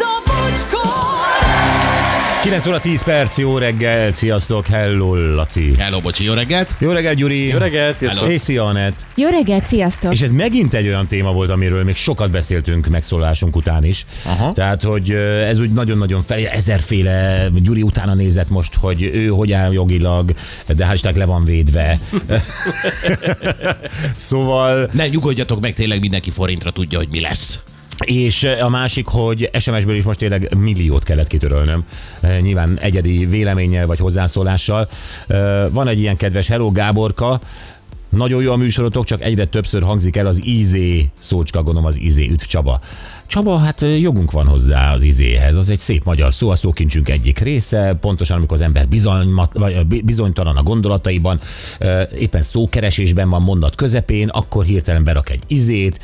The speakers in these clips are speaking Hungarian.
a Bocskor! 9 óra 10 perc, jó reggel, sziasztok, hello Laci. Hello Bocsi, jó reggelt. Jó reggel Gyuri. Jó reggel, sziasztok. És szia Anett. Jó reggel, sziasztok. És ez megint egy olyan téma volt, amiről még sokat beszéltünk megszólásunk után is. Aha. Tehát, hogy ez úgy nagyon-nagyon ezerféle, Gyuri utána nézett most, hogy ő hogy áll jogilag, de hashtag le van védve. Szóval... Ne, nyugodjatok meg, tényleg mindenki forintra tudja, hogy mi lesz. És a másik, hogy SMS-ből is most tényleg milliót kellett kitörölnöm. Nyilván egyedi véleménnyel vagy hozzászólással. Van egy ilyen kedves Hello Gáborka. Nagyon jó a műsorotok, csak egyre többször hangzik el az izé szócska, gondolom az izé üt Csaba. Csaba, hát jogunk van hozzá az izéhez, az egy szép magyar szó, a szókincsünk egyik része, pontosan amikor az ember bizonytalan a gondolataiban, éppen szókeresésben van mondat közepén, akkor hirtelen berak egy izét,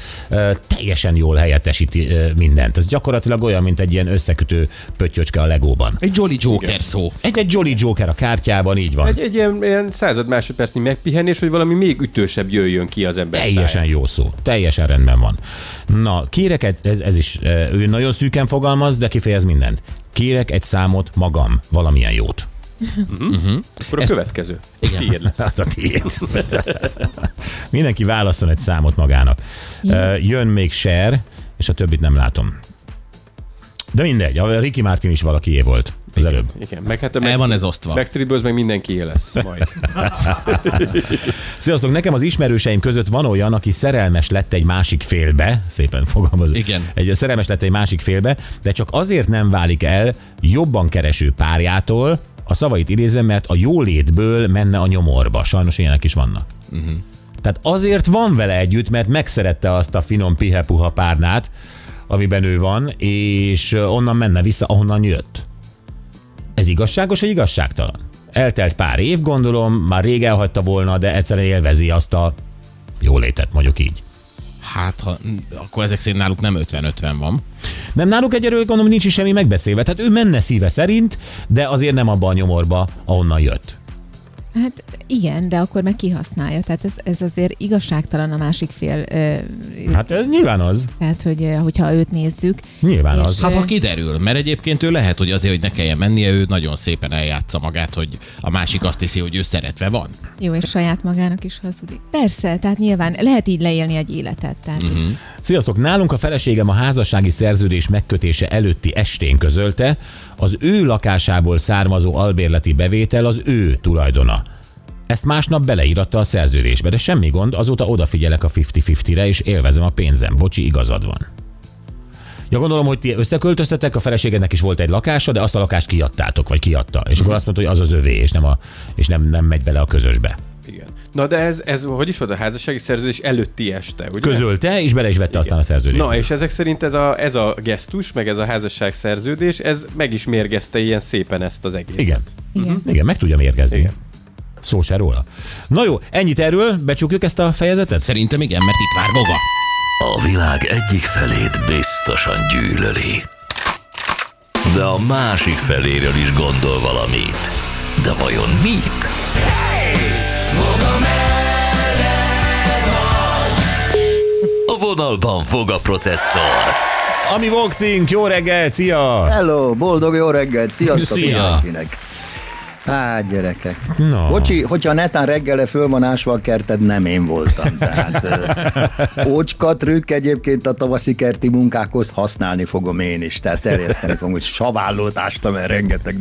teljesen jól helyettesíti mindent. Ez gyakorlatilag olyan, mint egy ilyen összekötő pöttyöcske a legóban. Egy Jolly Joker igen. Szó. Egy Jolly Joker a kártyában, így van. Egy ilyen 100 másodpercnyi megpihenés, hogy valami még ütősebb jöjjön ki az ember. Teljesen jó szó, teljesen rendben van. Na, kéreket, ez is, ő nagyon szűken fogalmaz, de kifejez mindent. Kérek egy számot magam, valamilyen jót. Uh-huh. Akkor a következő. Tiéd lesz. Hát a tiéd. Mindenki válaszol egy számot magának. Jön még Cher, és a többit nem látom. De mindegy, a Ricky Martin is valakié volt. Az igen, előbb. Igen. Meg hát van ez osztva. Backstreet Boys meg mindenkié lesz majd. Sziasztok, nekem az ismerőseim között van olyan, aki szerelmes lett egy másik félbe, szépen fogalmazok. Igen. Szerelmes lett egy másik félbe, de csak azért nem válik el jobban kereső párjától, a szavait idézem, mert a jólétből menne a nyomorba. Sajnos ilyenek is vannak. Uh-huh. Tehát azért van vele együtt, mert megszerette azt a finom pihe-puha párnát, amiben ő van, és onnan menne vissza, ahonnan jött. Ez igazságos vagy igazságtalan? Eltelt pár év, gondolom, már rég elhagyta volna, de egyszerűen élvezi azt a jólétet, mondjuk így. Hát, akkor ezek szerint náluk nem 50-50 van. Nem, náluk egyelőre gondolom nincs is semmi megbeszélve. Tehát ő menne szíve szerint, de azért nem abban a nyomorba, ahonnan jött. Hát igen, de akkor meg kihasználja. Tehát ez azért igazságtalan a másik fél. Hát ez nyilván az. Tehát, hogyha őt nézzük. Nyilván az. Hát ha kiderül, mert egyébként ő lehet, hogy azért, hogy ne kelljen mennie, ő nagyon szépen eljátsza magát, hogy a másik azt hiszi, hogy ő szeretve van. Jó, és saját magának is hazudik. Persze, tehát nyilván lehet így leélni egy életet. Tehát. Uh-huh. Sziasztok, nálunk a feleségem a házassági szerződés megkötése előtti estén közölte, az ő lakásából származó albérleti bevétel az ő tulajdona. Ezt másnap beleíratta a szerződésbe, de semmi gond, azóta odafigyelek a 50-50-re, és élvezem a pénzem. Bocsi, igazad van. Ja, gondolom, hogy ti összeköltöztetek, a feleségednek is volt egy lakása, de azt a lakást kiadtátok, vagy kiadta. És akkor azt mondta, hogy az az övé, és nem megy bele a közösbe. Igen. Na de ez hogy is volt, a házassági szerződés előtti este, ugye? Közölte, és bele is vette aztán a szerződést. Na, és ezek szerint ez a gesztus, meg ez a házasság szerződés, ez meg is mérgezte ilyen szépen ezt az egészet. Igen. Igen. Igen, meg tudja mérgezni. Igen. Szó se róla. Na jó, ennyit erről, becsukjuk ezt a fejezetet? Szerintem igen, mert itt vár Voga. A világ egyik felét biztosan gyűlöli. De a másik feléről is gondol valamit. De vajon mit? Hey! Voga merre vagy? A vonalban Voga processzor. Ami Vogcink, jó reggelt, szia! Hello, boldog jó reggelt, sziasztok mindenkinek! Hát, gyerekek. No. Bocsi, hogyha netán reggele föl van ásva a kerted, nem én voltam. Tehát ócska trükk egyébként a tavaszi kerti munkákhoz használni fogom én is. Tehát terjeszteni fogom, hogy savállót ástam el rengeteg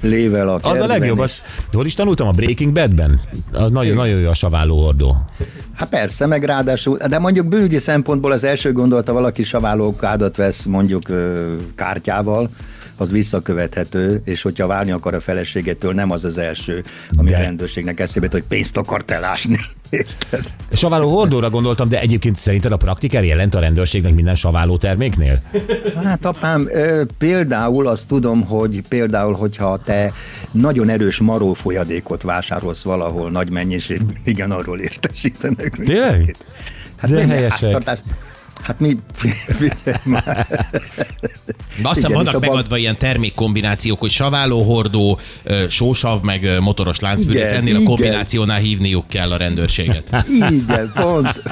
lével a kertben. Az a legjobb, azt, hol is tanultam, a Breaking Badben? Az nagyon jó a saválló hordó. Hát persze, meg ráadásul, de mondjuk bűnügyi szempontból az első gondolata, valaki savállókádat vesz mondjuk kártyával, az visszakövethető, és hogyha válni akar a feleségétől, nem az az első, ami de. A rendőrségnek eszébe jut, hogy pénzt akart elásni. Saváló hordóra gondoltam, de egyébként szerinted a praktiker jelent a rendőrségnek minden saváló terméknél? Hát apám, például azt tudom, hogy például, hogyha te nagyon erős maró folyadékot vásárolsz valahol nagy mennyiségben, igen, arról értesítenek. Tényleg? Hát de helyesek. Hát mi... De azt hiszem, vannak megadva ilyen termékkombinációk, hogy saválóhordó, sósav, meg motoros láncfűrész. Ennél a kombinációnál hívniuk kell a rendőrséget. Igen,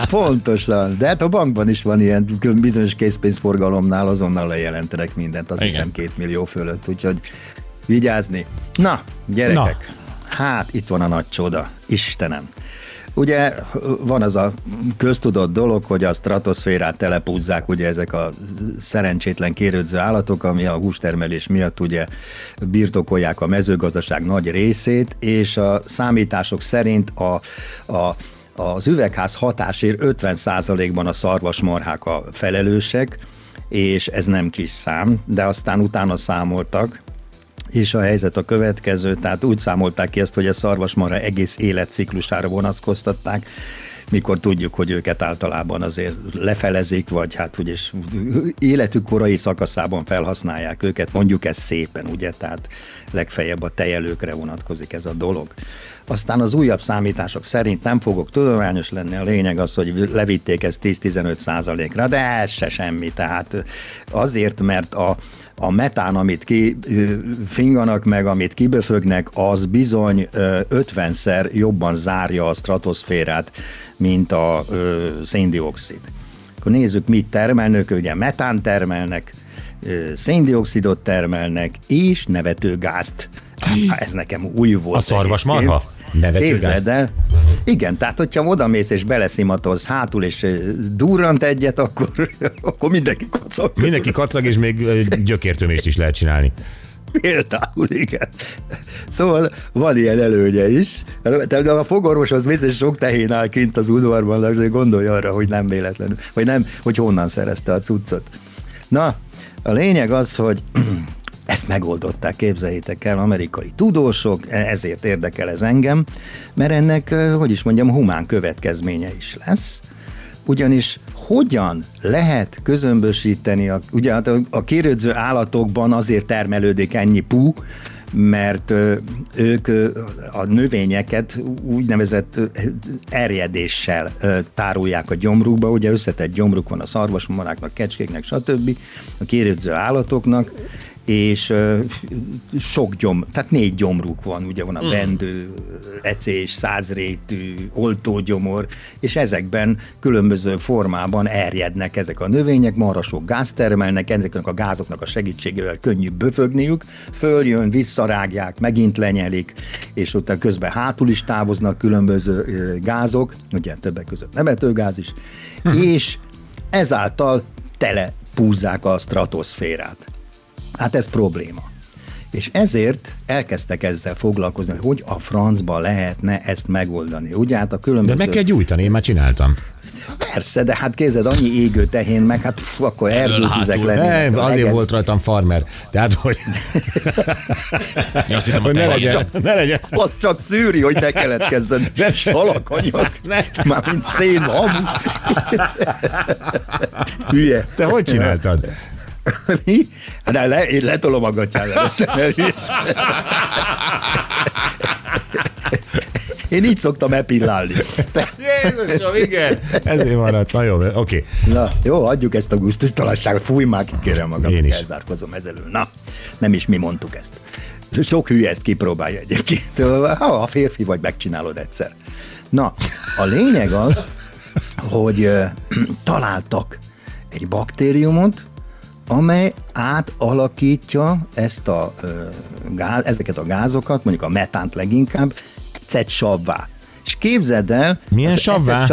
pontosan. De hát a bankban is van ilyen bizonyos készpénzforgalomnál, azonnal lejelentenek mindent, azt hiszem 2 millió fölött, úgyhogy vigyázni. Na, gyerekek, hát itt van a nagy csoda. Istenem. Ugye van az a köztudott dolog, hogy a stratoszférát telepúzzák ugye ezek a szerencsétlen kérődző állatok, ami a hústermelés miatt ugye birtokolják a mezőgazdaság nagy részét, és a számítások szerint az üvegház hatásért 50%-ban a szarvasmarhák a felelősek, és ez nem kis szám, de aztán utána számoltak, és a helyzet a következő, tehát úgy számolták ki ezt, hogy a szarvasmarha egész életciklusára vonatkoztatták, mikor tudjuk, hogy őket általában azért lefelezik, vagy hát úgyis életük korai szakaszában felhasználják őket, mondjuk ez szépen, ugye, tehát legfeljebb a tejelőkre vonatkozik ez a dolog. Aztán az újabb számítások szerint, nem fogok tudományos lenni, a lényeg az, hogy levitték ezt 10-15%-ra, de ez se semmi, tehát azért, mert a metán, amit kifinganak meg, amit kiböfögnek, az bizony 50-szer jobban zárja a stratoszférát, mint a széndioxid. Akkor nézzük, mit termelnek, ugye metán termelnek, széndioxidot termelnek, és nevetőgázt. Ez nekem új volt. A szarvasmarha? Képzeld el. Igen, tehát hogyha odamész és beleszimatolsz hátul, és durrant egyet, akkor mindenki kacag. Mindenki kacag, és még gyökértömést is lehet csinálni. Például, igen. Szóval van ilyen előnye is. De a fogorvos az biztos sok tehén áll kint az udvarban, de gondolja arra, hogy nem véletlenül, vagy nem, hogy honnan szerezte a cuccot. Na, a lényeg az, hogy... Ezt megoldották, képzeljétek el, amerikai tudósok, ezért érdekel ez engem, mert ennek, hogy is mondjam, humán következménye is lesz. Ugyanis hogyan lehet közömbösíteni, ugye a kérődző állatokban azért termelődik ennyi pú, mert ők a növényeket úgynevezett erjedéssel tárolják a gyomrukba, ugye összetett gyomruk van a szarvasmarháknak, kecskéknek, stb. A kérődző állatoknak, és sok gyom, tehát 4 gyomruk van, ugye van a vendő, ecés, százrétű, oltógyomor, és ezekben különböző formában erjednek ezek a növények, marha sok gáz termelnek, ezeknek a gázoknak a segítségével könnyű böfögniük, följön, visszarágják, megint lenyelik, és utána közben hátul is távoznak különböző gázok, ugye többek között nemetőgáz is, és ezáltal tele púzzák a stratoszférát. Hát ez probléma. És ezért elkezdtek ezzel foglalkozni, hogy a francba lehetne ezt megoldani. Ugye hát a különböző... De meg kell gyújtani, én már csináltam. Persze, de hát képzeld, annyi égő tehén meg, hát akkor erdőtüzek lennének. Nem, azért volt rajtam farmer. Tehát, hogy... hogy ne legyen. Az csak szűri, hogy ne keletkezzen. Salakanyag. Mármint szén van. Hülye. Te hogy csináltad? Mi? Hát én letolom a gatyán előtt. Én így szoktam epillálni. Jézusom, igen. Ezért maradt. Na jó, oké. Okay. Na jó, adjuk ezt a gusztus talasságot. Fúj már, kikérem magam. Én is. Elzárkozom ezelől. Na, nem is mi mondtuk ezt. Sok hülye ezt kipróbálja egyébként. Ha férfi vagy, megcsinálod egyszer. Na, a lényeg az, hogy találtak egy baktériumot, amely átalakítja ezeket a gázokat, mondjuk a metánt leginkább, ecetsavvá. És képzeld el... Milyen savvá?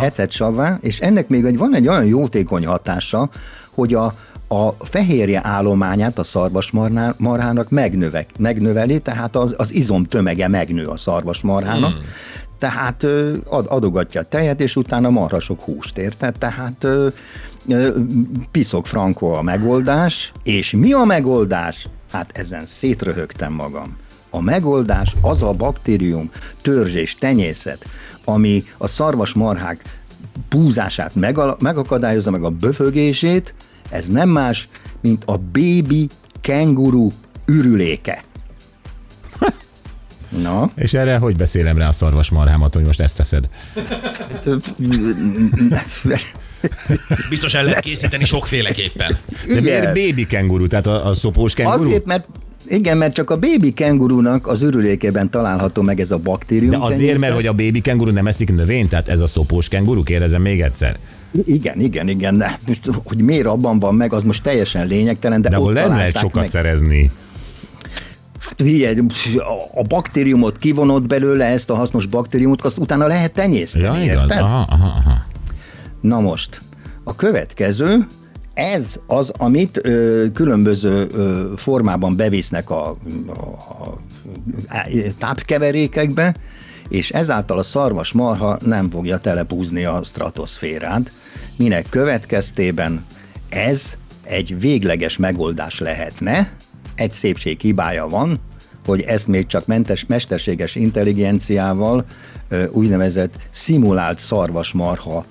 Ecetsavvá. És ennek még van egy olyan jótékony hatása, hogy a fehérje állományát a szarvasmarhának megnöveli, tehát az izomtömege megnő a szarvasmarhának. Hmm. Tehát adogatja a tejet, és utána marha sok húst, érted? Tehát... piszok frankó a megoldás, és mi a megoldás? Hát ezen szétröhögtem magam. A megoldás az a baktérium törzs és tenyészet, ami a szarvasmarhák púzását megakadályozza, meg a böfögését, ez nem más, mint a bébi kenguru ürüléke. No. És erre hogy beszélem rá a szarvasmarhámat, hogy most ezt teszed? Biztos el lehet készíteni sokféleképpen. De miért baby kenguru, tehát a szopós kenguru? Azért, mert igen, mert csak a baby kengurúnak az ürülékében található meg ez a baktérium. De azért, tenyészet. Mert hogy a baby kenguru nem eszik növényt, tehát ez a szopós kenguru, kérdezem még egyszer. Igen. De most, hogy miért abban van meg, az most teljesen lényegtelen, de ott találták lehet sokat meg. Szerezni. Hát a baktériumot kivonod belőle, ezt a hasznos baktériumot, azt utána lehet tenyészteni, érted? Aha. Na most, a következő, ez az, amit különböző formában bevisznek a tápkeverékekbe, és ezáltal a szarvasmarha nem fogja telepúzni a stratoszférát, minek következtében ez egy végleges megoldás lehetne. Egy szépség hibája van, hogy ezt még csak mesterséges intelligenciával úgynevezett szimulált szarvasmarha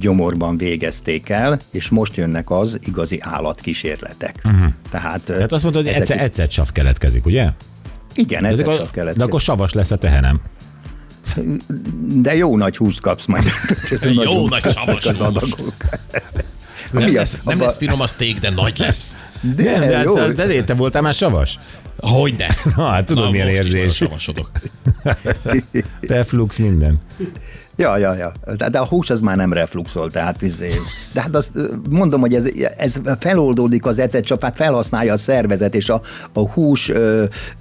gyomorban végezték el, és most jönnek az igazi állatkísérletek. Uh-huh. Tehát azt mondod, hogy egyszer sav keletkezik, ugye? Igen, egyszer sav keletkezik. De akkor savas lesz a tehenem. De jó nagy húst kapsz majd. Jó nagy savas az adagok. Nem lesz finom a steak, de nagy lesz. De te voltál már savas? Hogyne. Hát tudom, milyen érzés. Reflux minden. Ja. De a hús az már nem refluxol, tehát de hát azt mondom, hogy ez feloldódik az ecetcsapát, felhasználja a szervezet, és a hús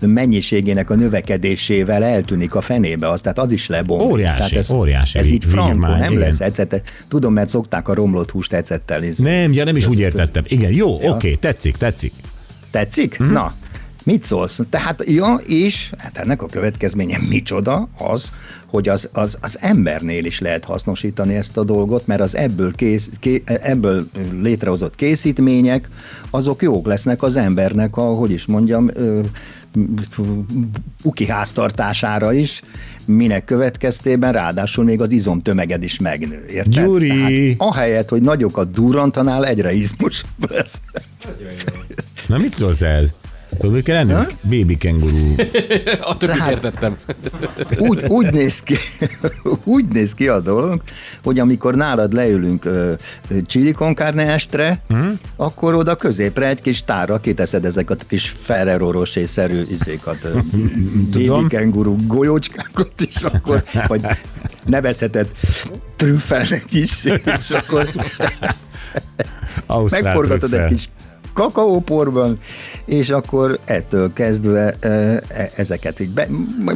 mennyiségének a növekedésével eltűnik a fenébe az, tehát az is lebomlik. Óriási. Ez így frankó, nem igen. Lesz ecet. Tudom, mert szokták a romlott húst ecettel. Nem is úgy értettem. Igen, jó, ja. Oké, tetszik. Tetszik? Mm-hmm. Na. Mit szólsz? Tehát, ja, és hát ennek a következménye micsoda az, hogy az embernél is lehet hasznosítani ezt a dolgot, mert az ebből létrehozott készítmények, azok jók lesznek az embernek, uki háztartására is, minek következtében ráadásul még az izomtömeged is megnő, érted? Gyuri! Tehát, ahelyett, hogy nagyokat durrantanál, egyre izmosabb lesz. Na mit szólsz ez? Tudod, hogy kell lennünk? Baby kenguru. A többit értettem. úgy néz ki a dolog, hogy amikor nálad leülünk chili con carne estre, akkor oda középre egy kis tárra kiteszed ezeket a kis Ferrero Rocher-szerű izékat, baby kenguru golyócskákat, és akkor vagy nevezheted trüffelnek is, és akkor megforgatod egy kis kakaóporban, és akkor ettől kezdve ezeket így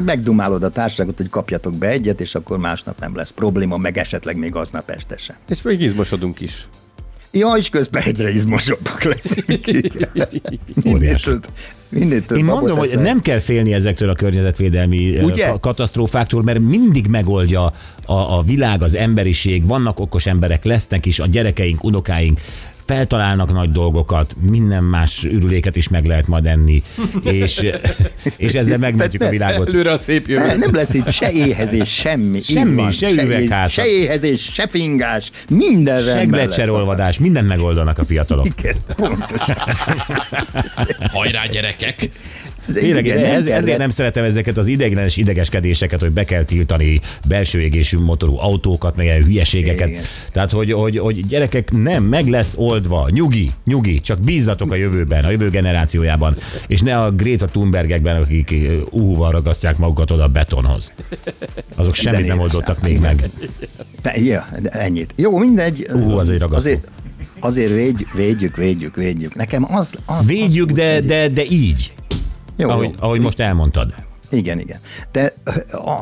megdumálod a társaságot, hogy kapjatok be egyet, és akkor másnap nem lesz probléma, meg esetleg még aznap este sem. És még izmosodunk is. Ja, és közben egyre izmosabbak leszünk. Minél több én mondom, hogy nem kell félni ezektől a környezetvédelmi katasztrófáktól, mert mindig megoldja a világ, az emberiség, vannak okos emberek, lesznek is, a gyerekeink, unokáink, feltalálnak nagy dolgokat, minden más ürüléket is meg lehet majd enni, és ezzel megmentjük a világot. Előre a szép jövő. Nem lesz itt se éhezés, semmi. Se üvegházat. Se éhezés, se fingás, minden rendben lesz. Seglecserolvadás, mindent megoldanak a fiatalok. Igen, pontosan. Hajrá, gyerekek! Tényleg, ezért nem szeretem ezeket az ideiglenes idegeskedéseket, hogy be kell tiltani belső égésű motorú autókat, meg ilyen hülyeségeket. Igen. Tehát, hogy gyerekek, nem, meg lesz oldva. Nyugi, csak bízzatok a jövőben, a jövő generációjában, és ne a Greta Thunbergekben, akik úhúval ragasztják magukat oda a betonhoz. Azok semmit nem oldottak még meg. Ja, ennyit. Jó, mindegy. Azért ragasztó. Azért védjük. Nekem az védjük, de így. Jó, ahogy most elmondtad. Igen. De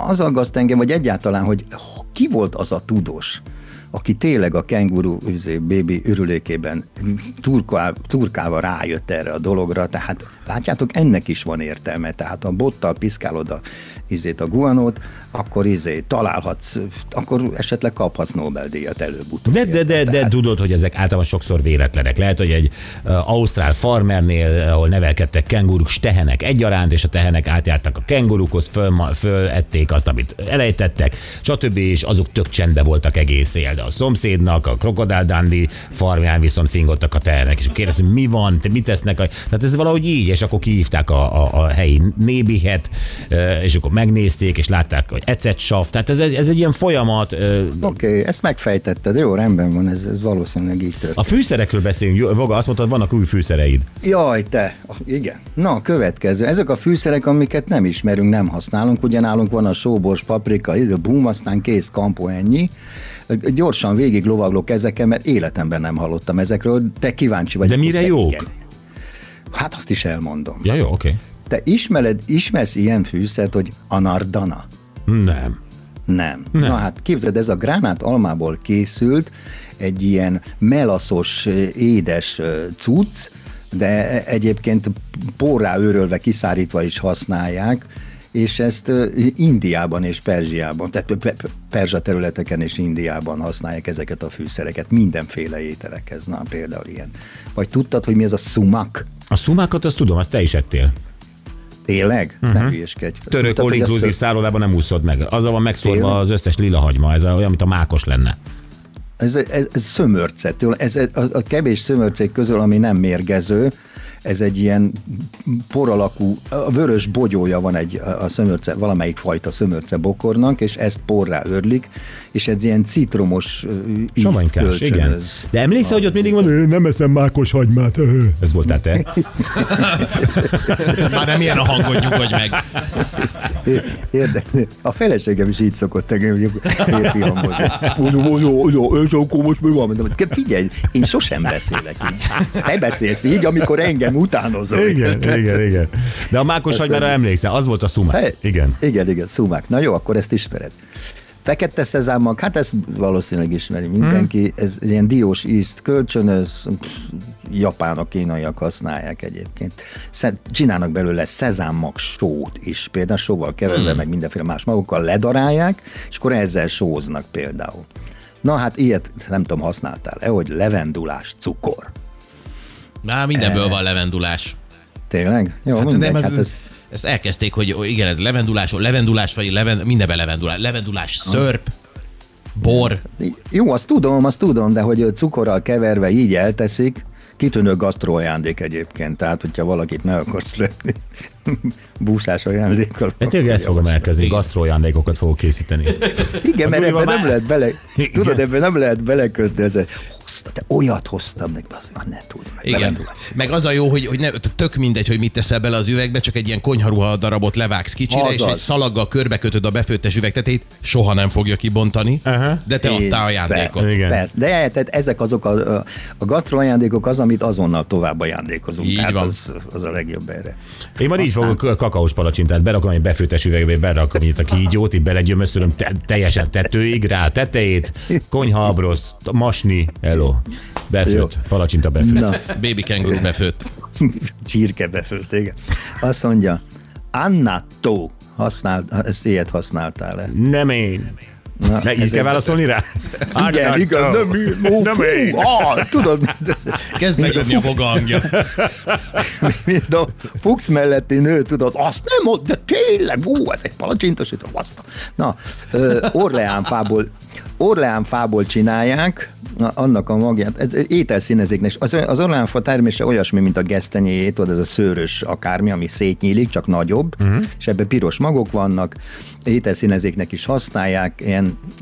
az aggaszt engem, vagy egyáltalán, hogy ki volt az a tudós, aki tényleg a kenguru bébi ürülékében turkálva rájött erre a dologra, tehát látjátok, ennek is van értelme, tehát a bottal piszkálod a guanót, akkor találhatsz, akkor esetleg kaphatsz Nobel-díjat előbb-utóbb. De tudod, hogy ezek általában sokszor véletlenek. Lehet, hogy egy ausztrál farmernél, ahol nevelkedtek kengurus, tehenek egyaránt, és a tehenek átjártak a kengurukhoz, fölették azt, amit elejtettek, stb. És azok tök csendben voltak egész él. De a szomszédnak, a Krokodil Dundee farmján viszont fingottak a tehenek, és kérdeztem, mi van, mit tesznek? Tehát ez valahogy így, és akkor kihívták a helyi nébihet, és akkor megnézték, és látták, hogy ecetsav, tehát ez egy ilyen folyamat. Oké, ezt megfejtetted, jó, rendben van, ez valószínűleg így történt. A fűszerekről beszélünk, Voga, azt mondtad, vannak új fűszereid. Jaj, te, igen. Na, a következő, ezek a fűszerek, amiket nem ismerünk, nem használunk, ugye nálunk van a sóbors, paprika, bum, aztán kész, kampó, ennyi. Gyorsan végig lovaglok ezeken, mert életemben nem hallottam ezekről, te kíváncsi vagy. De mire jók? Igen. Hát azt is elmondom. Ja, jó, oké. Te ismersz ilyen fűszert, hogy anardana? Nem. Na hát képzeld, ez a gránát almából készült egy ilyen melaszos, édes cucc, de egyébként porrá őrölve, kiszárítva is használják, és ezt Indiában és Perzsiában, tehát perzsa területeken és Indiában használják ezeket a fűszereket, mindenféle ételekhez, na például ilyen. Vagy tudtad, hogy mi ez a szumak? A szumákat azt tudom, azt te is ettél. Tényleg? Uh-huh. Nem hülyeskedj. Török all-inclusive szállodában nem úszod meg. Azzal van megszórva az összes lilahagyma, ez olyan, mint a mákos lenne. Ez szömörce. Ez a kevés szömörcék közül, ami nem mérgező, ez egy ilyen por alakú, a vörös bogyója van a szömörce, valamelyik fajta szömörce bokornak, és ezt porrá örlik, és ez ilyen citromos ízt kölcsönöz. De emlékszel, hogy ott mindig van, nem eszem mákos hagymát. Ez voltál te? Már nem ilyen a hangon, nyugodj meg. Érdekli. A feleségem is így szokott engem, férfi hangod. És akkor most mi van? Mondom, figyelj, én sosem beszélek így. Te beszélsz így, amikor engem utánozol. Igen. De a mákos hagymára emlékszel, az volt a szumák. Igen, szumák. Na jó, akkor ezt ismered. Fekete szezámmak, hát ezt valószínűleg ismeri mindenki. Ez ilyen diós ízt kölcsönöz, japánok, kínaiak használják egyébként. Csinálnak belőle szezámmak sót is, például sóval keverve, meg mindenféle más magukkal ledarálják, és akkor ezzel sóznak például. Na hát ilyet, nem tudom, használtál-e, hogy levendulás cukor. Na, mindenből van levendulás. Tényleg? Jó, hát mindegy, nem, hát ezt elkezdték, hogy igen, ez levendulás vagy mindenben levendulás. Levendulás, szörp, bor. Jó, azt tudom, de hogy cukorral keverve így elteszik, kitűnő gasztroajándék egyébként, tehát hogyha valakit meg akarsz lökni, búsás ajándékkal. De tényleg ezt fogom elkezdeni, gasztroajándékokat fogok készíteni. Igen, mert ebben nem lehet belekötni ezzel. Te olyat hoztam neki, ne tudj meg. Igen. Meg az a jó, hogy ne, tök mindegy, hogy mit teszel bele az üvegbe, csak egy ilyen konyharuha darabot levágsz kicsire, azaz. És egy szalaggal körbekötöd a befőttes üvegtetét, soha nem fogja kibontani, de te adtál ajándékot. Persze. De tehát ezek azok a gasztroajándékok az, amit azonnal tovább ajándékozunk. Így hát van. Az a legjobb erre. Én már így fogok kakaós palacsintát berakom, egy befőttes üvegbe berakom itt a kígyót, itt belegyömöszölöm teljesen tetőig, rá tetejét, konyha abrosz, masni, hello, befőtt, palacsinta befőtt. Baby kenguru befőtt. Csirke befőtt, igen. Azt mondja, Anna tó, ezt ilyet használtál-e? Nem én. Na, ne, így kell válaszolni rá? Igen, nem én. Tudod. Kezd megdobni a Voga hangja. Mint a Fuchs melletti nő, tudod, azt nem ott, de tényleg, ez egy palacsintasító, azt. Na, orleánfából csinálják, annak a magját, ez ételszínezéknek. Az orleánfa termése olyasmi, mint a gesztenyéjé, tudod, ez a szőrös akármi, ami szétnyílik, csak nagyobb, és ebben piros magok vannak, ételszínezéknek is használják,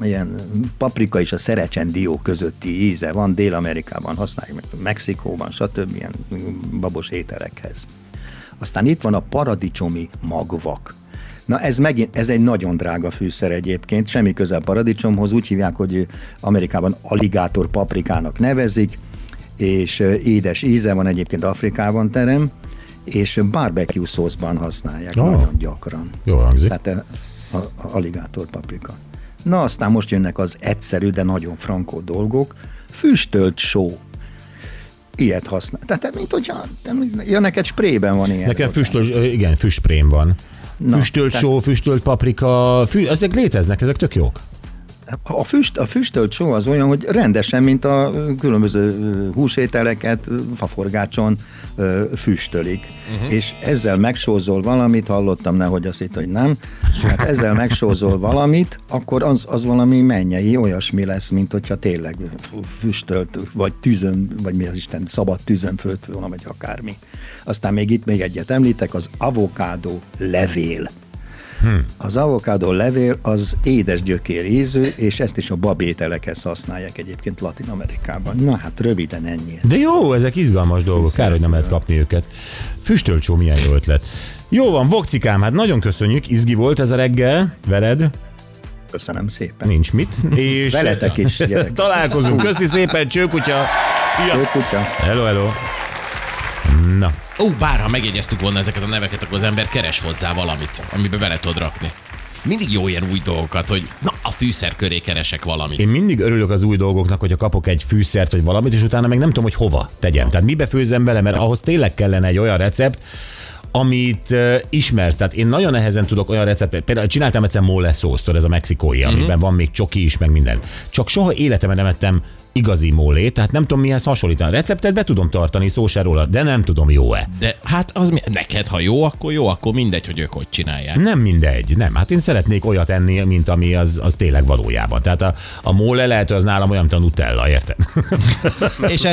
ilyen paprika és a szerecsendió közötti íze van, Dél-Amerikában használják, Mexikóban, stb. Ilyen babos ételekhez. Aztán itt van a paradicsomi magvak. Na ez egy nagyon drága fűszer egyébként, semmi közel paradicsomhoz, úgy hívják, hogy Amerikában aligátor paprikának nevezik, és édes íze van, egyébként Afrikában terem, és barbecue szószban használják nagyon gyakran. Jól hangzik. Tehát aligátor paprika. Na aztán most jönnek az egyszerű, de nagyon frankó dolgok, füstölt só. Ilyet használ. Tehát mint hogyha neked sprében van ilyen. Nekem füstsprém van. Na, füstölt só, füstölt paprika, ezek léteznek, ezek tök jók. A füstölt só az olyan, hogy rendesen, mint a különböző húsételeket faforgácson füstölik. Uh-huh. És ezzel megsózol valamit, hallottam nehogy azt itt, hogy nem. Hát ezzel megsózol valamit, akkor az valami mennyei olyasmi lesz, mint hogyha tényleg füstölt, vagy tűzön, vagy mi az Isten, szabad tűzön főtt volna, vagy akármi. Aztán még itt még egyet említek, az avokádó levél. Az avokádó levél az édes gyökér ízű, és ezt is a babételekhez használják egyébként Latin Amerikában. Na hát röviden ennyi. De jó, ezek izgalmas dolgok, kár, hogy nem lehet kapni őket. Füstölt só, milyen jó ötlet. Jó van, Vokcikám, hát nagyon köszönjük, izgi volt ez a reggel veled. Köszönöm szépen. Nincs mit. És veletek is, gyerekek. Találkozunk, köszi szépen, csőkutya. Szia. Csőkutya. Hello, hello. Na. Ó, bárha megjegyeztük volna ezeket a neveket, akkor az ember keres hozzá valamit, amiben bele tud rakni. Mindig jó ilyen új dolgokat, hogy na, a fűszer köré keresek valamit. Én mindig örülök az új dolgoknak, hogyha kapok egy fűszert, vagy valamit, és utána meg nem tudom, hogy hova tegyem. Tehát mibe főzzem bele, mert ahhoz tényleg kellene egy olyan recept, amit ismersz. Tehát én nagyon nehezen tudok olyan receptet. Például csináltam egyszer mole szósztól, ez a mexikói, amiben van még csoki is, meg minden. Csak soha életemben nem ettem igazi mólét, tehát nem tudom mihez hasonlítani. Receptet be tudom tartani, szó se róla, de nem tudom, jó-e. De hát az neked, ha jó, akkor mindegy, hogy ők hogy csinálják. Nem mindegy, nem. Hát én szeretnék olyat enni, mint ami az tényleg valójában. Tehát a móle lehet, az nálam olyan, mint a Nutella, érted? És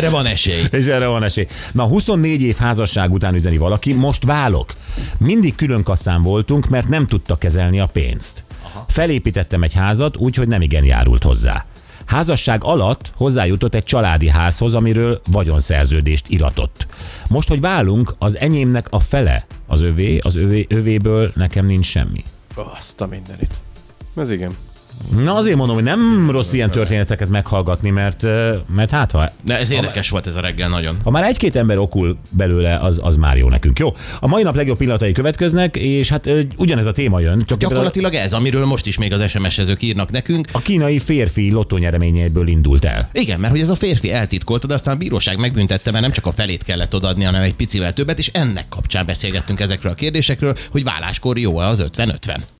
erre van esély. Na, 24 év házasság után üzeni valaki, most válok. Mindig külön kasszán voltunk, mert nem tudta kezelni a pénzt. Aha. Felépítettem egy házat, úgyhogy nem igen járult hozzá. Házasság alatt hozzájutott egy családi házhoz, amiről vagyonszerződést iratott. Most, hogy válunk, az enyémnek a fele az övé, az övéből nekem nincs semmi. Azt a mindenit. Ez igen. Na azért mondom, hogy nem rossz ilyen történeteket meghallgatni, mert hát ha... De ez érdekes volt ez a reggel nagyon. Ha már egy-két ember okul belőle, az már jó nekünk, jó? A mai nap legjobb pillanatai következnek, és hát ugyanez a téma jön. Csak gyakorlatilag ez, amiről most is még az SMS-ezők írnak nekünk. A kínai férfi lottónyereményeiből indult el. Igen, mert hogy ez a férfi eltitkolta, de aztán a bíróság megbüntette, mert nem csak a felét kellett odaadni, hanem egy picivel többet, és ennek kapcsán beszélgettünk ezekről a kérdésekről, hogy váláskor jó-e az 50-50.